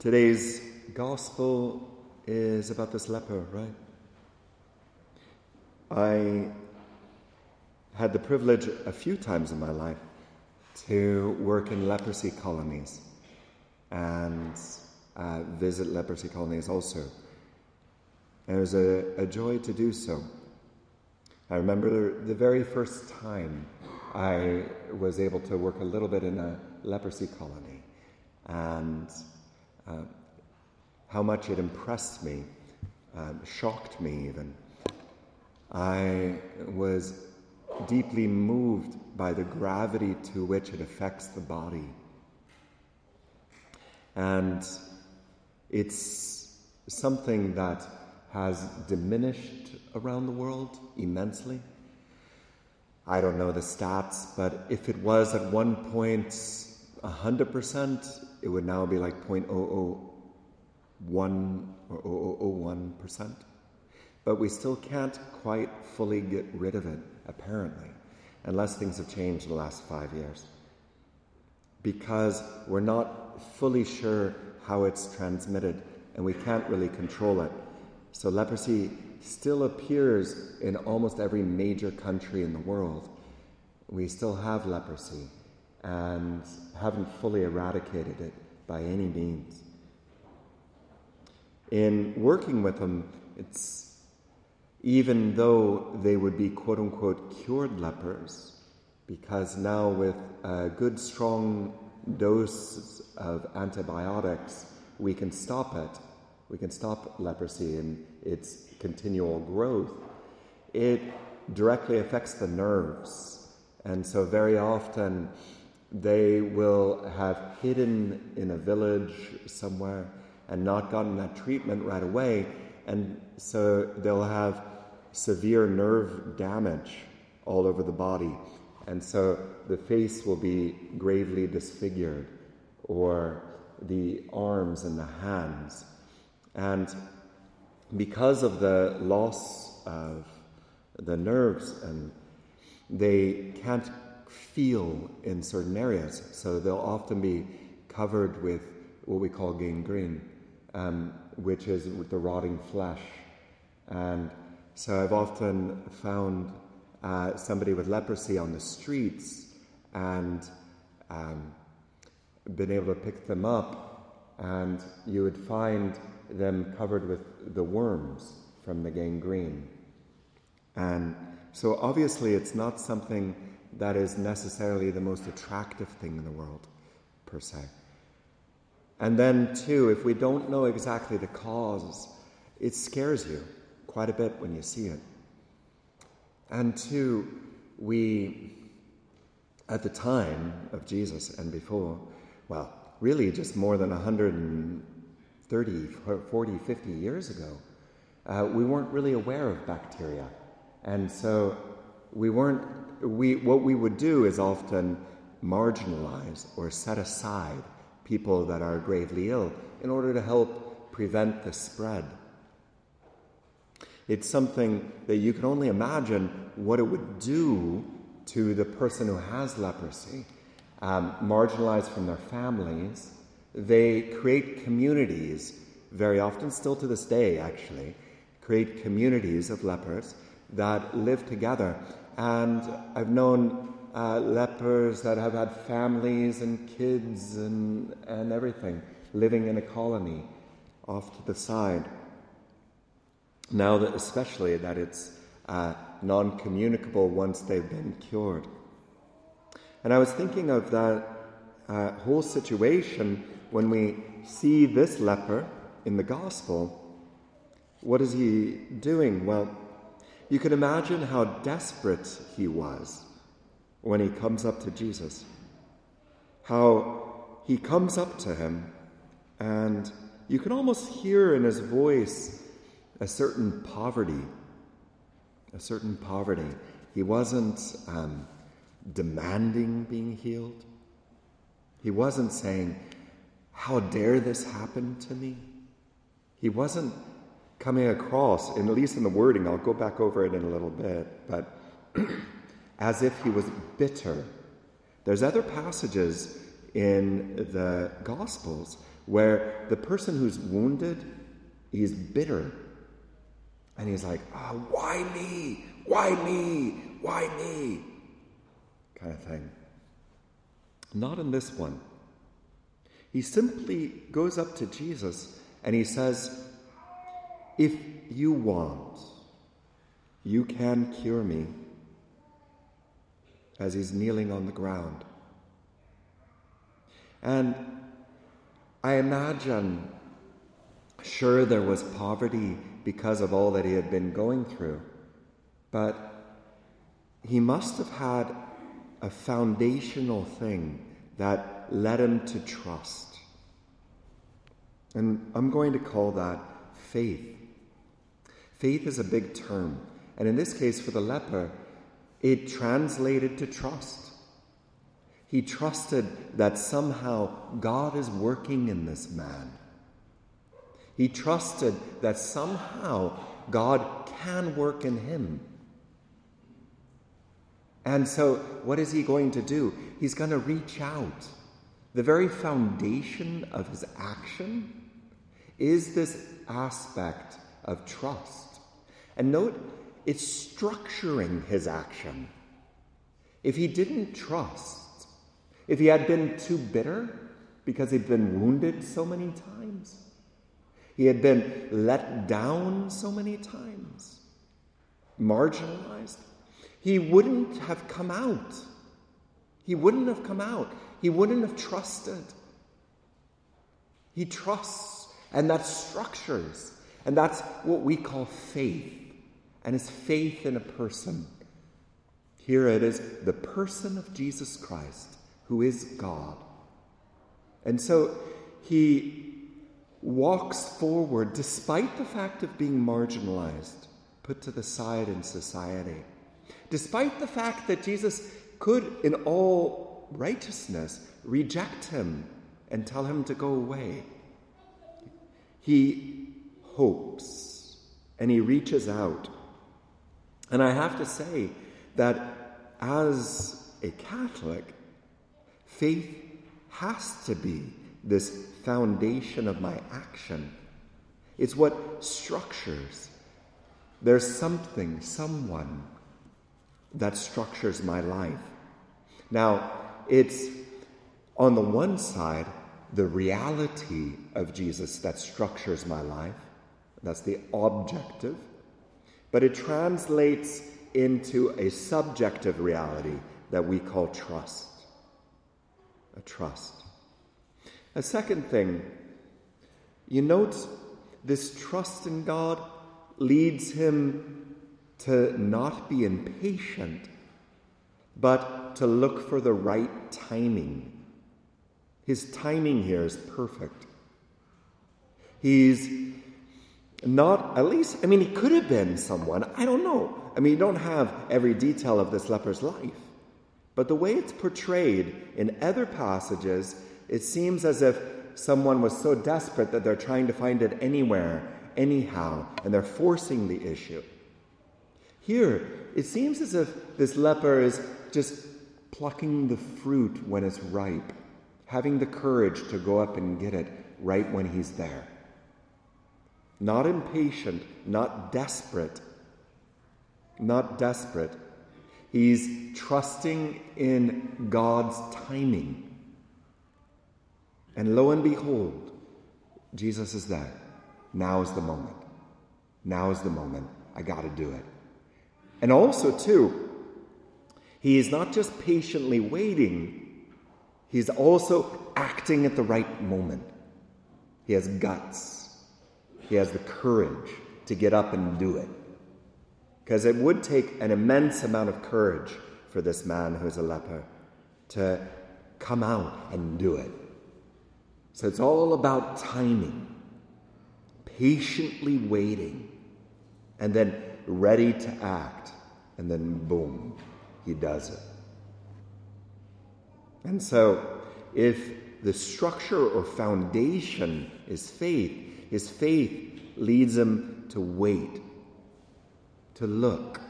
Today's Gospel is about this leper, right? I had the privilege a few times in my life to work in leprosy colonies and visit leprosy colonies also. And it was a joy to do so. I remember the very first time I was able to work a little bit in a leprosy colony, and how much it impressed me, shocked me even. I was deeply moved by the gravity to which it affects the body. And it's something that has diminished around the world immensely. I don't know the stats, but if it was at one point 100%, it would now be like 0.001 or 0.001%. But we still can't quite fully get rid of it, apparently, unless things have changed in the last 5 years, because we're not fully sure how it's transmitted and we can't really control it. So leprosy still appears in almost every major country in the world. We still have leprosy and haven't fully eradicated it by any means. In working with them, it's even though they would be quote-unquote cured lepers, because now with a good strong dose of antibiotics, we can stop it. We can stop leprosy and its continual growth. It directly affects the nerves. And so very often they will have hidden in a village somewhere and not gotten that treatment right away. And so they'll have severe nerve damage all over the body. And so the face will be gravely disfigured, or the arms and the hands. And because of the loss of the nerves, and they can't feel in certain areas. So they'll often be covered with what we call gangrene, which is the rotting flesh. And so I've often found somebody with leprosy on the streets and been able to pick them up, and you would find them covered with the worms from the gangrene. And so obviously it's not something that is necessarily the most attractive thing in the world, per se. And then, too, if we don't know exactly the cause, it scares you quite a bit when you see it. And, too, we, at the time of Jesus and before, well, really just more than 130, 40, 50 years ago, we weren't really aware of bacteria. And so what we would do is often marginalize or set aside people that are gravely ill in order to help prevent the spread. It's something that you can only imagine what it would do to the person who has leprosy. Marginalized from their families, they create communities, very often still to this day actually, create communities of lepers that live together. And I've known lepers that have had families and kids and everything, living in a colony off to the side. Now that especially that it's non-communicable once they've been cured. And I was thinking of that whole situation when we see this leper in the Gospel. What is he doing? Well, you can imagine how desperate he was when he comes up to Jesus, how he comes up to him, and you can almost hear in his voice a certain poverty. He wasn't demanding being healed. He wasn't saying, "How dare this happen to me?" He wasn't coming across, and at least in the wording, I'll go back over it in a little bit, but as if he was bitter. There's other passages in the Gospels where the person who's wounded, he's bitter. And he's like, oh, why me? Why me? Why me? Kind of thing. Not in this one. He simply goes up to Jesus and he says, if you want, you can cure me, as he's kneeling on the ground. And I imagine, sure, there was poverty because of all that he had been going through, but he must have had a foundational thing that led him to trust. And I'm going to call that faith. Faith is a big term. And in this case, for the leper, it translated to trust. He trusted that somehow God is working in this man. He trusted that somehow God can work in him. And so what is he going to do? He's going to reach out. The very foundation of his action is this aspect of trust. And note, it's structuring his action. If he didn't trust, if he had been too bitter because he'd been wounded so many times, he had been let down so many times, marginalized, he wouldn't have come out. He wouldn't have come out. He wouldn't have trusted. He trusts, and that structures. And that's what we call faith. And it's faith in a person. Here it is, the person of Jesus Christ, who is God. And so he walks forward, despite the fact of being marginalized, put to the side in society. Despite the fact that Jesus could, in all righteousness, reject him and tell him to go away, he hopes and he reaches out. And I have to say that as a Catholic, faith has to be this foundation of my action. It's what structures. There's something, someone, that structures my life. Now, it's on the one side, the reality of Jesus that structures my life. That's the objective. But it translates into a subjective reality that we call trust. A trust. A second thing, you note this trust in God leads him to not be impatient, but to look for the right timing. His timing here is perfect. He's not, at least, I mean, he could have been someone, I don't know. I mean, you don't have every detail of this leper's life. But the way it's portrayed in other passages, it seems as if someone was so desperate that they're trying to find it anywhere, anyhow, and they're forcing the issue. Here, it seems as if this leper is just plucking the fruit when it's ripe, having the courage to go up and get it right when he's there. Not impatient, not desperate. Not desperate. He's trusting in God's timing. And lo and behold, Jesus is there. Now is the moment. Now is the moment. I got to do it. And also, too, he is not just patiently waiting, he's also acting at the right moment. He has guts. He has the courage to get up and do it. Because it would take an immense amount of courage for this man who's a leper to come out and do it. So it's all about timing, patiently waiting, and then ready to act, and then boom, he does it. And so, if the structure or foundation is faith, his faith leads him to wait, to look,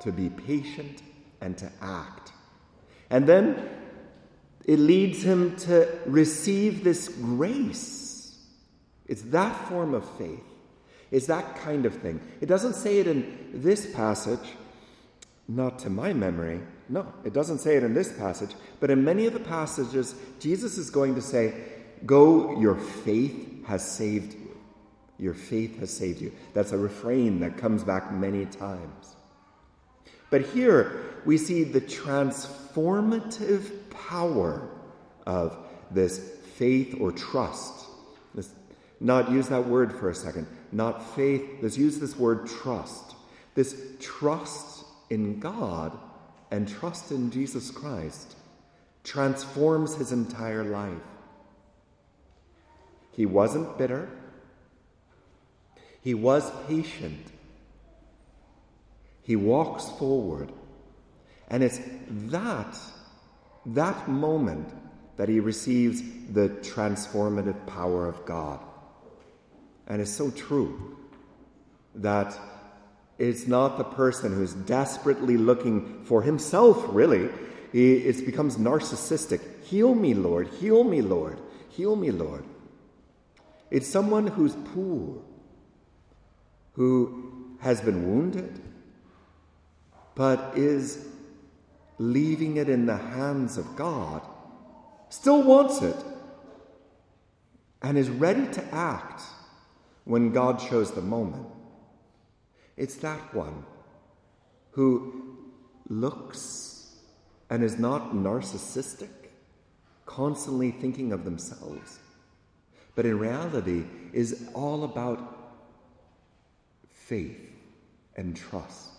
to be patient, and to act. And then It leads him to receive this grace. It's that form of faith. It's that kind of thing. It doesn't say it in this passage, not to my memory. No, it doesn't say it in this passage. But in many of the passages, Jesus is going to say, go, your faith has saved you. Your faith has saved you. That's a refrain that comes back many times. But here we see the transformative power of this faith or trust. Let's not use that word for a second. Not faith. Let's use this word trust. This trust in God and trust in Jesus Christ transforms his entire life. He wasn't bitter. He was patient. He walks forward. And it's that moment that he receives the transformative power of God. And it's so true that it's not the person who's desperately looking for himself, really. It becomes narcissistic. Heal me, Lord. Heal me, Lord. Heal me, Lord. It's someone who's poor, who has been wounded, but is leaving it in the hands of God, still wants it, and is ready to act when God shows the moment. It's that one who looks and is not narcissistic, constantly thinking of themselves, but in reality is all about faith and trust.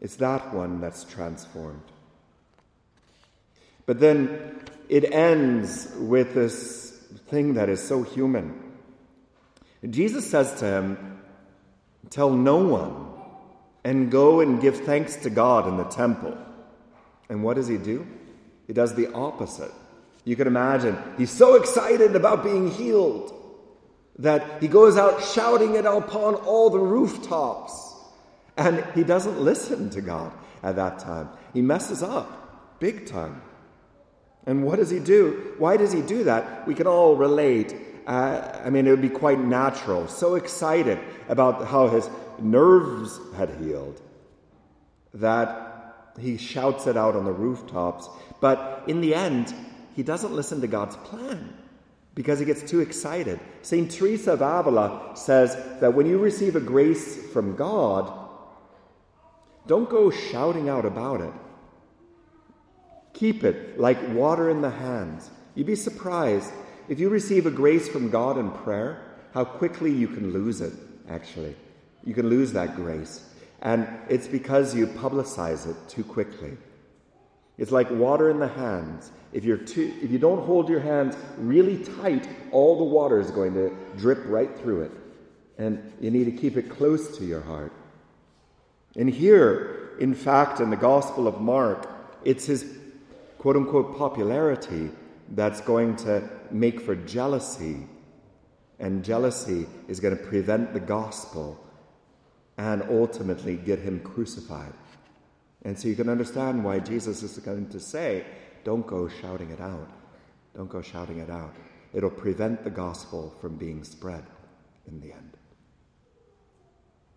It's that one that's transformed. But then it ends with this thing that is so human. Jesus says to him, tell no one and go and give thanks to God in the temple. And what does he do? He does the opposite. You can imagine, he's so excited about being healed that he goes out shouting it upon all the rooftops. And he doesn't listen to God at that time. He messes up big time. And what does he do? Why does he do that? We can all relate. It would be quite natural. So excited about how his nerves had healed that he shouts it out on the rooftops. But in the end, he doesn't listen to God's plan because he gets too excited. Saint Teresa of Avila says that when you receive a grace from God, don't go shouting out about it. Keep it like water in the hands. You'd be surprised if you receive a grace from God in prayer, how quickly you can lose it, actually. You can lose that grace. And it's because you publicize it too quickly. It's like water in the hands. If you don't hold your hands really tight, all the water is going to drip right through it. And you need to keep it close to your heart. And here, in fact, in the Gospel of Mark, it's his quote-unquote popularity that's going to make for jealousy. And jealousy is going to prevent the gospel and ultimately get him crucified. And so you can understand why Jesus is going to say, don't go shouting it out. Don't go shouting it out. It'll prevent the gospel from being spread in the end.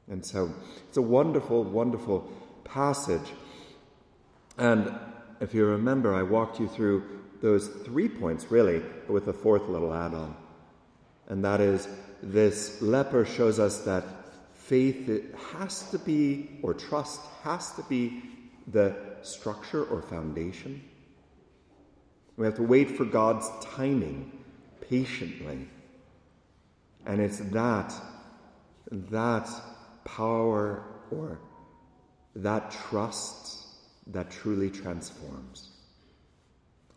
And so it's a wonderful, wonderful passage. And if you remember, I walked you through those 3 points, really, with a fourth little add-on. And that is, this leper shows us that trust has to be the structure or foundation. We have to wait for God's timing patiently. And it's that power or that trust that truly transforms.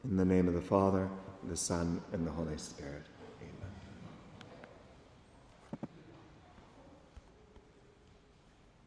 In the name of the Father, the Son, and the Holy Spirit.